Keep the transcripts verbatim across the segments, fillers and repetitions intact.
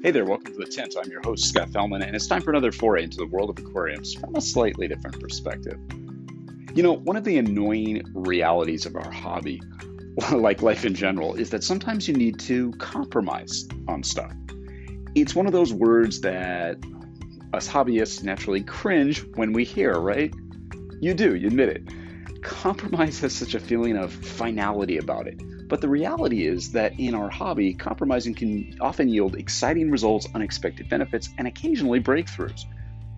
Hey there, welcome to The Tent. I'm your host, Scott Fellman, and it's time for another foray into the world of aquariums from a slightly different perspective. You know, one of the annoying realities of our hobby, like life in general, is that sometimes you need to compromise on stuff. It's one of those words that us hobbyists naturally cringe when we hear, right? You do, you admit it. Compromise has such a feeling of finality about it. But the reality is that in our hobby, compromising can often yield exciting results, unexpected benefits, and occasionally breakthroughs.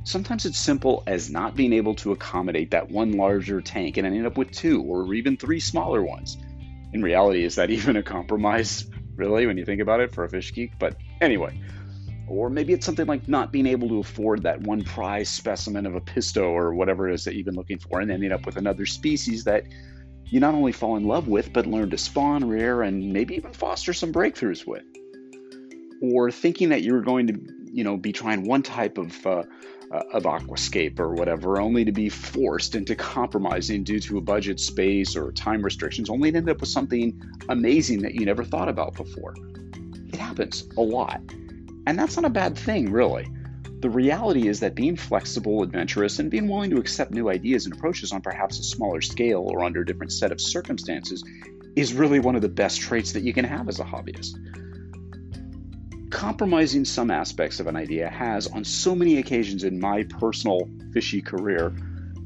Sometimes it's simple as not being able to accommodate that one larger tank and ending up with two or even three smaller ones. In reality, is that even a compromise, really, when you think about it, for a fish geek? But anyway, or maybe it's something like not being able to afford that one prize specimen of a pisto or whatever it is that you've been looking for and ending up with another species that you not only fall in love with, but learn to spawn, rear, and maybe even foster some breakthroughs with. Or thinking that you're going to, you know, be trying one type of uh, uh, of aquascape or whatever, only to be forced into compromising due to a budget, space, or time restrictions, only to end up with something amazing that you never thought about before. It happens a lot. And that's not a bad thing, really. The reality is that being flexible, adventurous, and being willing to accept new ideas and approaches on perhaps a smaller scale or under a different set of circumstances is really one of the best traits that you can have as a hobbyist. Compromising some aspects of an idea has, on so many occasions in my personal fishy career,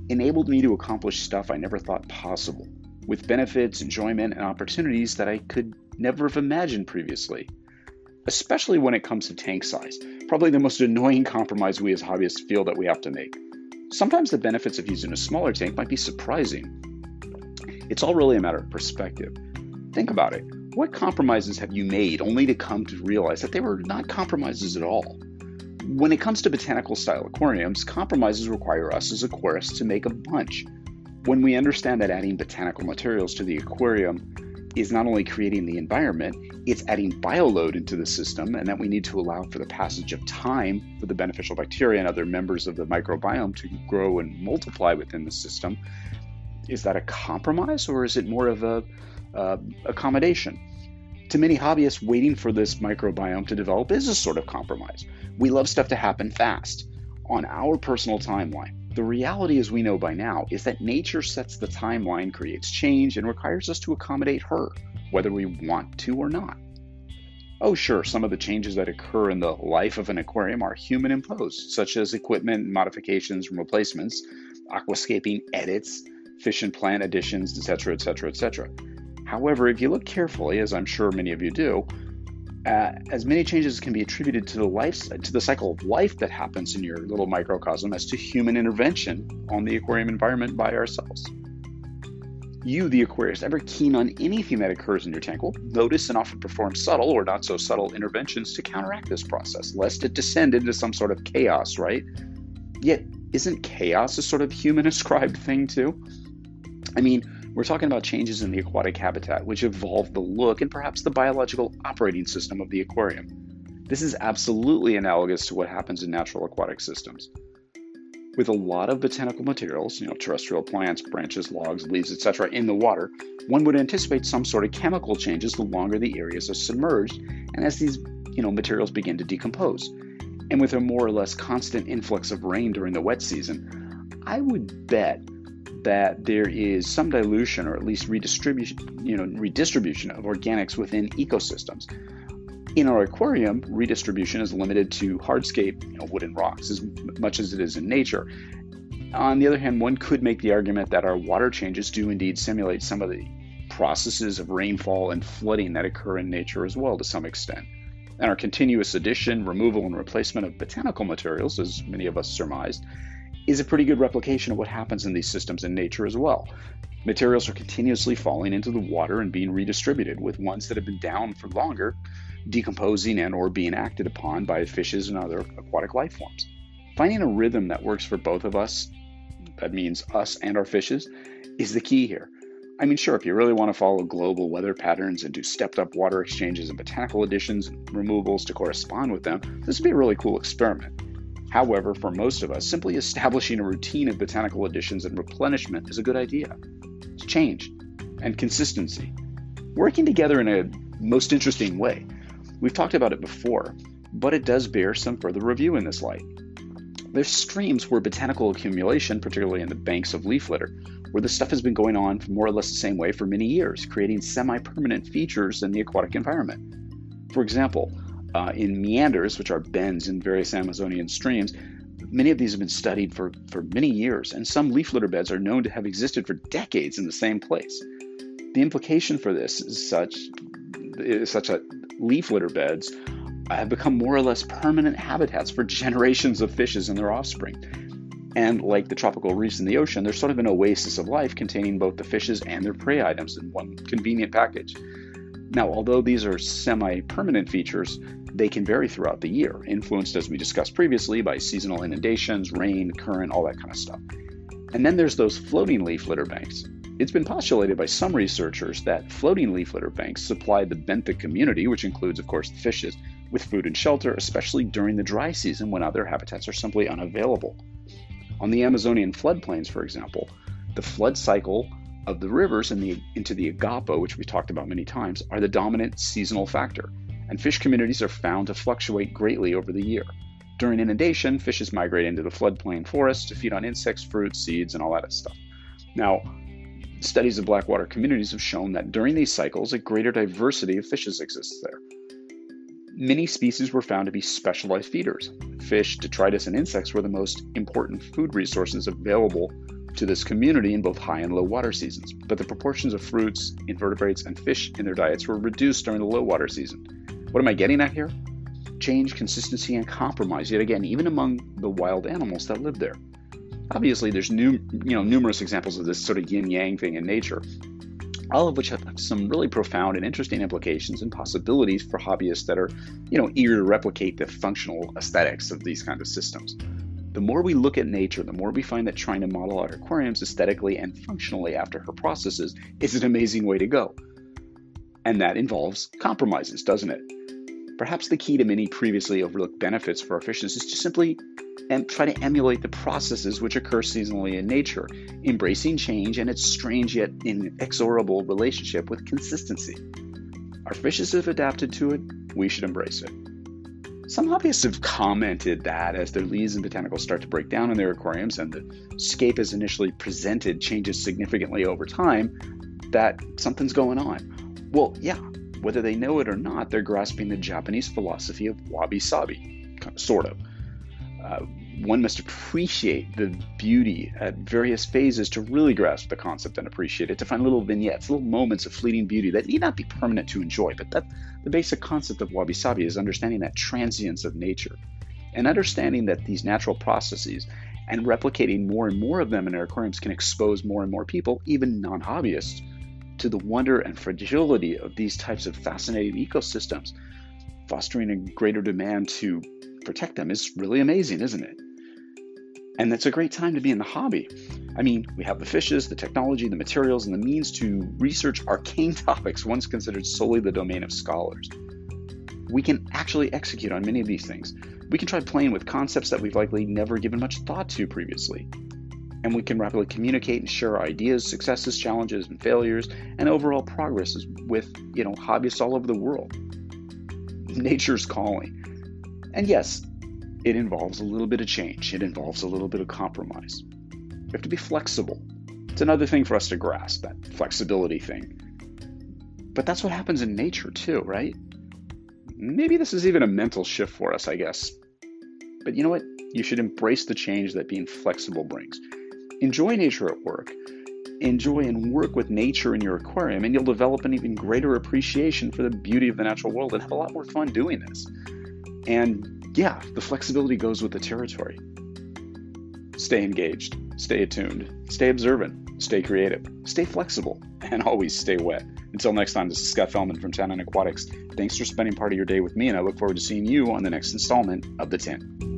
enabled me to accomplish stuff I never thought possible, with benefits, enjoyment, and opportunities that I could never have imagined previously. Especially when it comes to tank size, probably the most annoying compromise we as hobbyists feel that we have to make. Sometimes the benefits of using a smaller tank might be surprising. It's all really a matter of perspective. Think about it. What compromises have you made only to come to realize that they were not compromises at all? When it comes to botanical style aquariums, compromises require us as aquarists to make a bunch. When we understand that adding botanical materials to the aquarium is not only creating the environment, it's adding bioload into the system, and that we need to allow for the passage of time for the beneficial bacteria and other members of the microbiome to grow and multiply within the system. Is that a compromise, or is it more of a uh, accommodation? To many hobbyists, waiting for this microbiome to develop is a sort of compromise. We love stuff to happen fast on our personal timeline. The reality, as we know by now, is that nature sets the timeline, creates change, and requires us to accommodate her, whether we want to or not. Oh, sure, some of the changes that occur in the life of an aquarium are human-imposed, such as equipment modifications and replacements, aquascaping edits, fish and plant additions, et cetera, et cetera, et cetera. However, if you look carefully, as I'm sure many of you do, Uh, as many changes can be attributed to the life, to the cycle of life that happens in your little microcosm as to human intervention on the aquarium environment by ourselves. You, the aquarist, ever keen on anything that occurs in your tank, will notice and often perform subtle or not so subtle interventions to counteract this process, lest it descend into some sort of chaos, right? Yet, isn't chaos a sort of human-ascribed thing too? I mean, we're talking about changes in the aquatic habitat, which evolve the look and perhaps the biological operating system of the aquarium. This is absolutely analogous to what happens in natural aquatic systems. With a lot of botanical materials, you know, terrestrial plants, branches, logs, leaves, et cetera, in the water, one would anticipate some sort of chemical changes the longer the areas are submerged and as these, you know, materials begin to decompose. And with a more or less constant influx of rain during the wet season, I would bet that there is some dilution or at least redistribution, you know, redistribution of organics within ecosystems. In our aquarium, redistribution is limited to hardscape, you know, wooden rocks as much as it is in nature. On the other hand, one could make the argument that our water changes do indeed simulate some of the processes of rainfall and flooding that occur in nature as well to some extent. And our continuous addition, removal, and replacement of botanical materials, as many of us surmised, is a pretty good replication of what happens in these systems in nature as well. Materials are continuously falling into the water and being redistributed, with ones that have been down for longer decomposing and or being acted upon by fishes and other aquatic life forms. Finding a rhythm that works for both of us, that means us and our fishes, is the key here. I mean, sure, if you really want to follow global weather patterns and do stepped-up water exchanges and botanical additions and removals to correspond with them, this would be a really cool experiment. However, for most of us, simply establishing a routine of botanical additions and replenishment is a good idea. It's change and consistency. Working together in a most interesting way. We've talked about it before, but it does bear some further review in this light. There's streams where botanical accumulation, particularly in the banks of leaf litter, where this stuff has been going on more or less the same way for many years, creating semi-permanent features in the aquatic environment. For example, uh, in meanders, which are bends in various Amazonian streams, many of these have been studied for, for many years, and some leaf litter beds are known to have existed for decades in the same place. The implication for this is such, is such that leaf litter beds have become more or less permanent habitats for generations of fishes and their offspring. And like the tropical reefs in the ocean, they're sort of an oasis of life containing both the fishes and their prey items in one convenient package. Now, although these are semi-permanent features, they can vary throughout the year, influenced, as we discussed previously, by seasonal inundations, rain, current, all that kind of stuff. And then there's those floating leaf litter banks. It's been postulated by some researchers that floating leaf litter banks supply the benthic community, which includes, of course, the fishes, with food and shelter, especially during the dry season when other habitats are simply unavailable. On the Amazonian floodplains, for example, the flood cycle of the rivers and the, into the Agapo, which we talked about many times, are the dominant seasonal factor, and fish communities are found to fluctuate greatly over the year. During inundation, fishes migrate into the floodplain forests to feed on insects, fruits, seeds, and all that stuff. Now, studies of blackwater communities have shown that during these cycles, a greater diversity of fishes exists there. Many species were found to be specialized feeders. Fish, detritus, and insects were the most important food resources available to this community in both high and low water seasons, but the proportions of fruits, invertebrates, and fish in their diets were reduced during the low water season. What am I getting at here? Change, consistency, and compromise, yet again, even among the wild animals that live there. Obviously, there's new, you know, numerous examples of this sort of yin-yang thing in nature, all of which have some really profound and interesting implications and possibilities for hobbyists that are, you know, eager to replicate the functional aesthetics of these kinds of systems. The more we look at nature, the more we find that trying to model our aquariums aesthetically and functionally after her processes is an amazing way to go. And that involves compromises, doesn't it? Perhaps the key to many previously overlooked benefits for our fishes is to simply and try to emulate the processes which occur seasonally in nature, embracing change and its strange yet inexorable relationship with consistency. Our fishes have adapted to it, we should embrace it. Some hobbyists have commented that as their leaves and botanicals start to break down in their aquariums and the scape as initially presented changes significantly over time, that something's going on. Well, yeah, whether they know it or not, they're grasping the Japanese philosophy of wabi-sabi, sort of. Uh, one must appreciate the beauty at various phases to really grasp the concept and appreciate it, to find little vignettes, little moments of fleeting beauty that need not be permanent to enjoy. But that, the basic concept of wabi-sabi is understanding that transience of nature and understanding that these natural processes and replicating more and more of them in our aquariums can expose more and more people, even non-hobbyists, to the wonder and fragility of these types of fascinating ecosystems, fostering a greater demand to protect them is really amazing, isn't it? And that's a great time to be in the hobby. I mean, we have the fishes, the technology, the materials, and the means to research arcane topics once considered solely the domain of scholars. We can actually execute on many of these things. We can try playing with concepts that we've likely never given much thought to previously. And we can rapidly communicate and share ideas, successes, challenges, and failures, and overall progresses with, you know, hobbyists all over the world. Nature's calling. And yes, it involves a little bit of change. It involves a little bit of compromise. We have to be flexible. It's another thing for us to grasp, that flexibility thing. But that's what happens in nature too, right? Maybe this is even a mental shift for us, I guess. But you know what? You should embrace the change that being flexible brings. Enjoy nature at work. Enjoy and work with nature in your aquarium, and you'll develop an even greater appreciation for the beauty of the natural world and have a lot more fun doing this. And yeah, the flexibility goes with the territory. Stay engaged, stay attuned, stay observant, stay creative, stay flexible, and always stay wet. Until next time, this is Scott Fellman from Town and Aquatics. Thanks for spending part of your day with me, and I look forward to seeing you on the next installment of The Tin.